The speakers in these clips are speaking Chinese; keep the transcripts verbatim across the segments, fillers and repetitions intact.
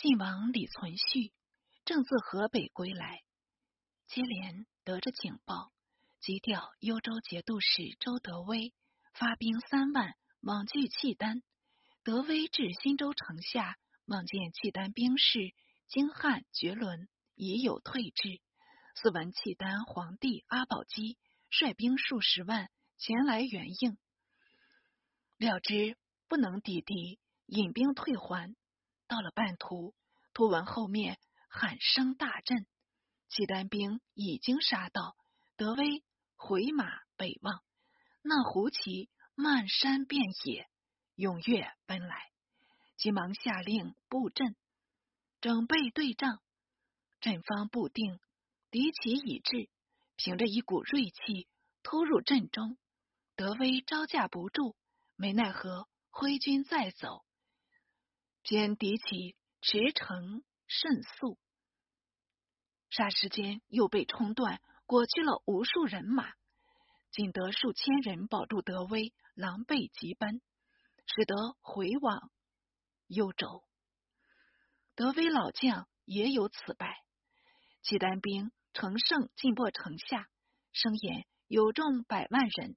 晋王李存勖正自河北归来，接连得着警报，急调幽州节度使周德威发兵三万往拒契丹。德威至新州城下，望见契丹兵士经汉绝伦，已有退至。斯闻契丹皇帝阿保机率兵数十万前来援应，料知不能抵敌，引兵退还。到了半途，突闻后面喊声大震，契丹兵已经杀到。德威回马北望，那胡骑漫山遍野，踊跃奔来，急忙下令布阵，整备对仗。阵方布定，敌骑已至，凭着一股锐气突入阵中。德威招架不住，没奈何，挥军再走，偏敌骑驰骋甚速，霎时间又被冲断，裹去了无数人马，仅得数千人保住德威，狼狈急奔。使得回往幽州，德威老将也有此败。契丹兵乘胜进破城下，声言有众百万人，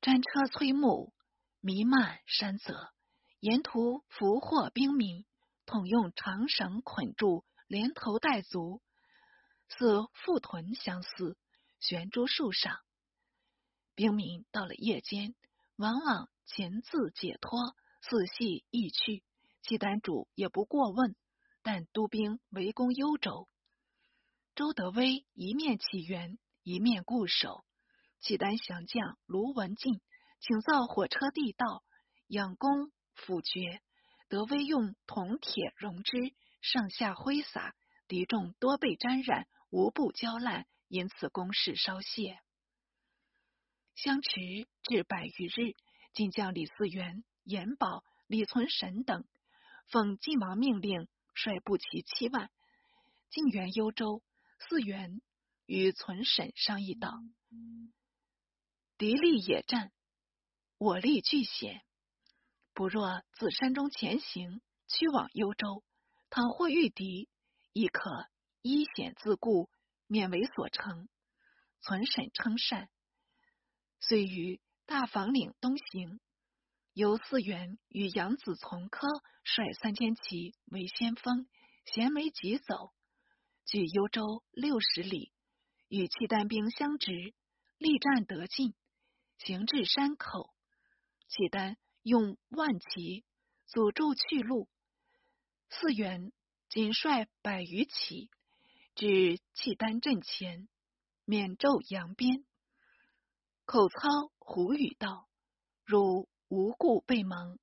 战车催木弥漫山泽，沿途俘获兵民，统用长绳捆住，连头带足，似覆臀相似，悬诸树上。兵民到了夜间，往往前自解脱，四系易去。契丹主也不过问，但督兵围攻幽州。周德威一面起援，一面固守。契丹降将卢文进请造火车地道，仰攻辅决。德威用铜铁溶汁，上下挥洒，敌众多被沾染，无不焦烂，因此攻势稍懈。相持至百余日，晋将李嗣源、严保、李存审等奉晋王命令，率步骑七万进援幽州。嗣源与存审商议道：“敌力野战，我力俱险，不若自山中前行，趋往幽州。倘或遇敌，亦可依险自固，免为所乘。”存审称善。遂于大房岭东行，由嗣源与杨子从科率三千骑为先锋，衔枚疾走，距幽州六十里，与契丹兵相直，力战得进。行至山口，契丹用万骑阻住去路，嗣源仅率百余骑至契丹阵前，免骤扬鞭。口操胡语道：“汝无故被蒙，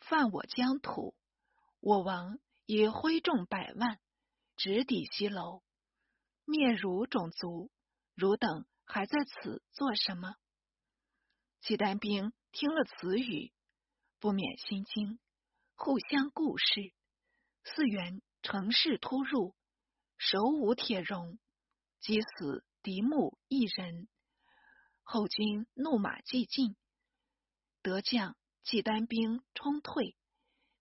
犯我疆土，我王以挥众百万，直抵西楼，灭汝种族，汝等还在此做什么？”契丹兵听了此语，不免心惊，互相顾视。嗣源乘势突入，手舞铁戎，击死敌目一人。后军怒马既进，德将契丹兵冲退，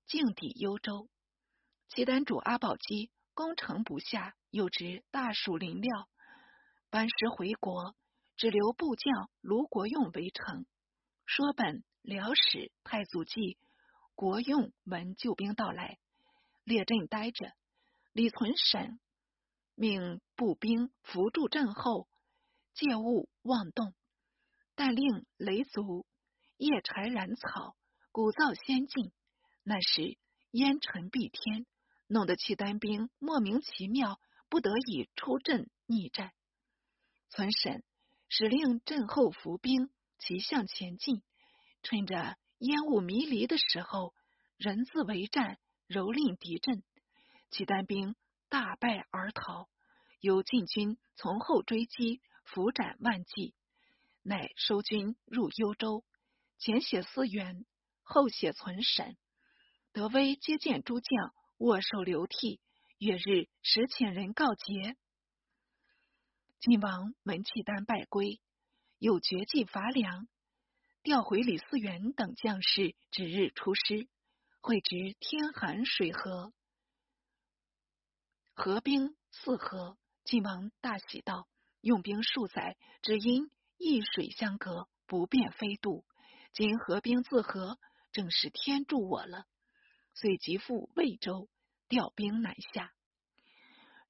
径抵幽州。契丹主阿保机攻城不下，又执大蜀临廖，班师回国，只留部将卢国用围城。说本辽史太祖纪，国用闻救兵到来，列阵待着。李存审命步兵扶住阵后，切勿妄动。但令雷族夜柴染草，鼓噪先进。那时烟尘蔽天，弄得契丹兵莫名其妙，不得已出阵逆战。存审使令阵后伏兵齐向前进，趁着烟雾迷离的时候，人自为战，蹂躏敌阵。契丹兵大败而逃，由晋军从后追击，伏斩万计。乃收军入幽州，前写嗣源，后写存审。德威接见诸将，握手流涕。月日时遣人告捷。晋王闻契丹败归，有决计伐梁，调回李嗣源等将士指日出师。会知天寒水合，合兵四合。既忙大喜道：“用兵数载，只因一水相隔，不便飞渡。今合兵自合，正是天助我了。”遂即赴魏州，调兵南下。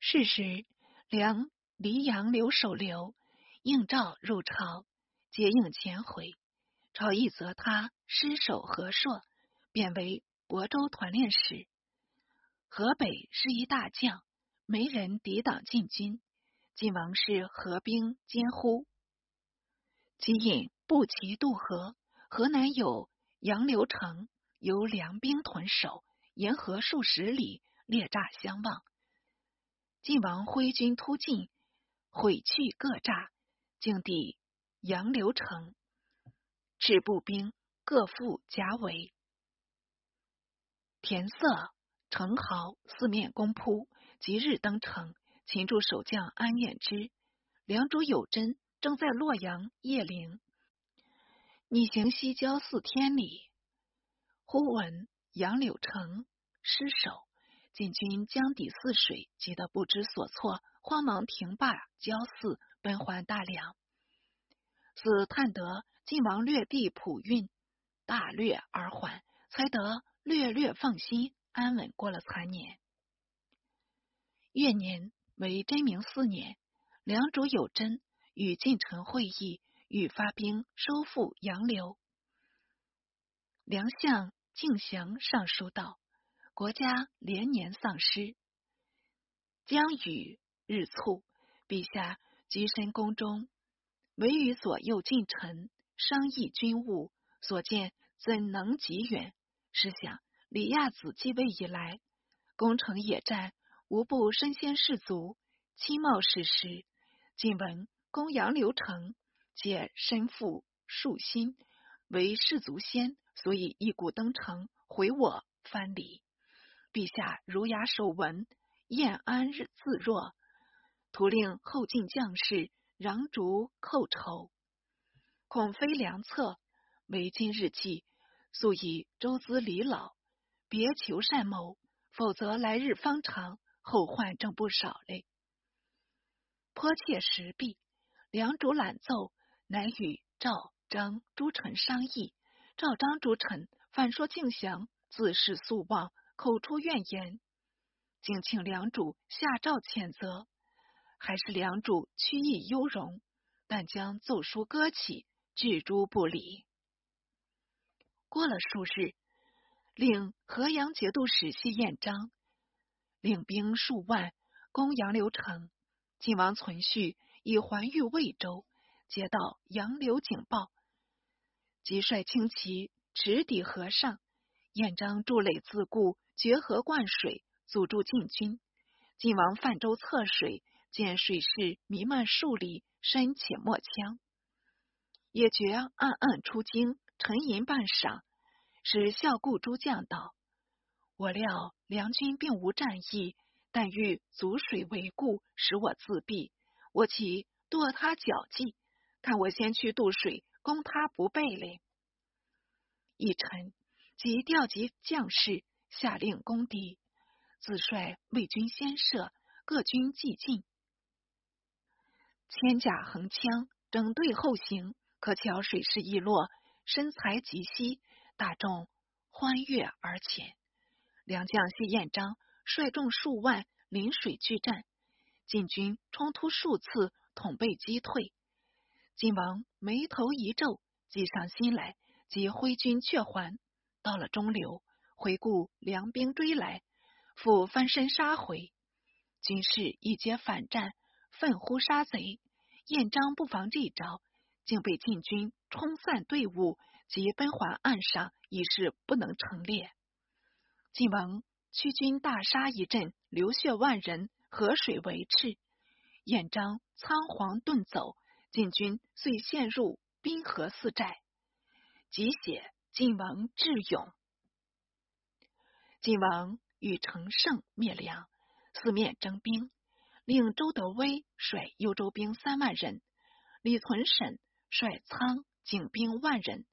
是时，梁黎阳留守刘应召入朝，接应前回。朝议责他失守河朔，贬为亳州团练使。河北是一大将，没人抵挡晋军。晋王是合兵监乎，即引步骑渡河。河南有杨刘城，由梁兵屯守，沿河数十里，猎诈相望。晋王挥军突进，毁去各诈，竟抵杨刘城，置步兵各赴夹围，田色、城壕四面攻扑，即日登城。擒住守将安彦之。良渚有贞正在洛阳邺陵，逆行西郊四天里，忽闻杨柳城失守，晋军将抵泗水，急得不知所措，慌忙停罢郊泗，奔还大梁。子探得晋王略地普运，大略而还，才得略略放心，安稳过了残年。越年为真明四年，良渚有贞与晋臣会议，欲发兵收复杨刘。梁相敬祥上书道：“国家连年丧失，疆雨日促，陛下居身宫中，唯与左右近臣商议军务，所见怎能及远？试想李亚子继位以来，攻城野战，无不身先士卒，亲冒矢石。今闻攻杨刘城，且身负数心，为士卒先，所以一鼓登城，毁我藩篱。陛下儒雅守文，晏安自若，徒令后进将士攘逐寇仇，恐非良策。为今日计，素以周资礼老，别求善谋，否则来日方长，后患正不少嘞。”颇切时弊，良渚览奏，乃与赵、张诸臣商议。赵、张诸臣反说敬祥自恃素妄，口出怨言，竟请良渚下诏谴责。还是良渚曲意优容，但将奏书搁起，置诸不理。过了数日，令河阳节度使谢彦章领兵数万攻杨刘城。晋王存勖以还御魏州，接到杨刘警报，即率轻骑直抵河上。彦章筑垒自固，决河灌水，阻住晋军。晋王泛舟侧水，见水势弥漫数里，深且没枪，也觉暗暗出惊，沉吟半晌，使校顾诸将道：“我料梁军并无战意，但欲阻水为固，使我自毙，我岂堕他诡计？看我先去渡水，攻他不备嘞。”一臣即调集将士，下令攻敌，自率魏军先射，各军既进，千甲横枪，整队后行。可巧水势一落，身材极息，大众欢悦而前。良将谢彦章率众数万临水拒战，晋军冲突数次，统被击退。晋王眉头一皱，计上心来，即挥军却还。到了中流，回顾梁兵追来，复翻身杀回。军士一皆反战，奋呼杀贼。彦章不防这招，竟被晋军冲散队伍，即奔还岸上，以示不能成列。晋王驱军大杀一阵，流血万人，河水为赤。彦章仓皇遁走，晋军遂陷入滨河四寨。即写晋王智勇。晋王与乘胜灭梁，四面征兵，令周德威率幽州兵三万人，李存审率仓警兵万人，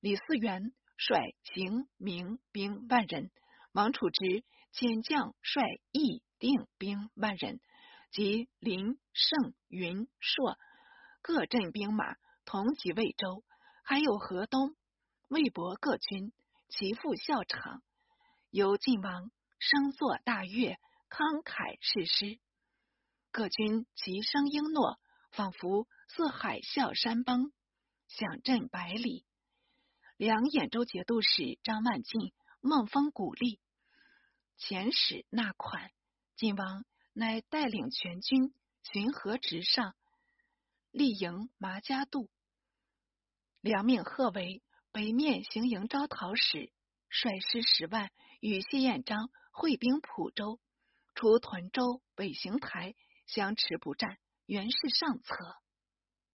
李嗣源率邢、明兵万人；王处之遣将率义、定兵万人，及林、胜、云、朔各镇兵马，同及魏州。还有河东、魏博各军，其父校长。由晋王升作大悦，慷慨誓师。各军齐声应诺，仿佛似海啸山崩，响震百里。两兖州节度使张万晋望风鼓励，遣使纳款。晋王乃带领全军巡河直上，立营麻家渡。梁命贺为北面行营招讨使，率师十万，与谢彦章会兵蒲州，除屯州、北邢台，相持不战，原是上策。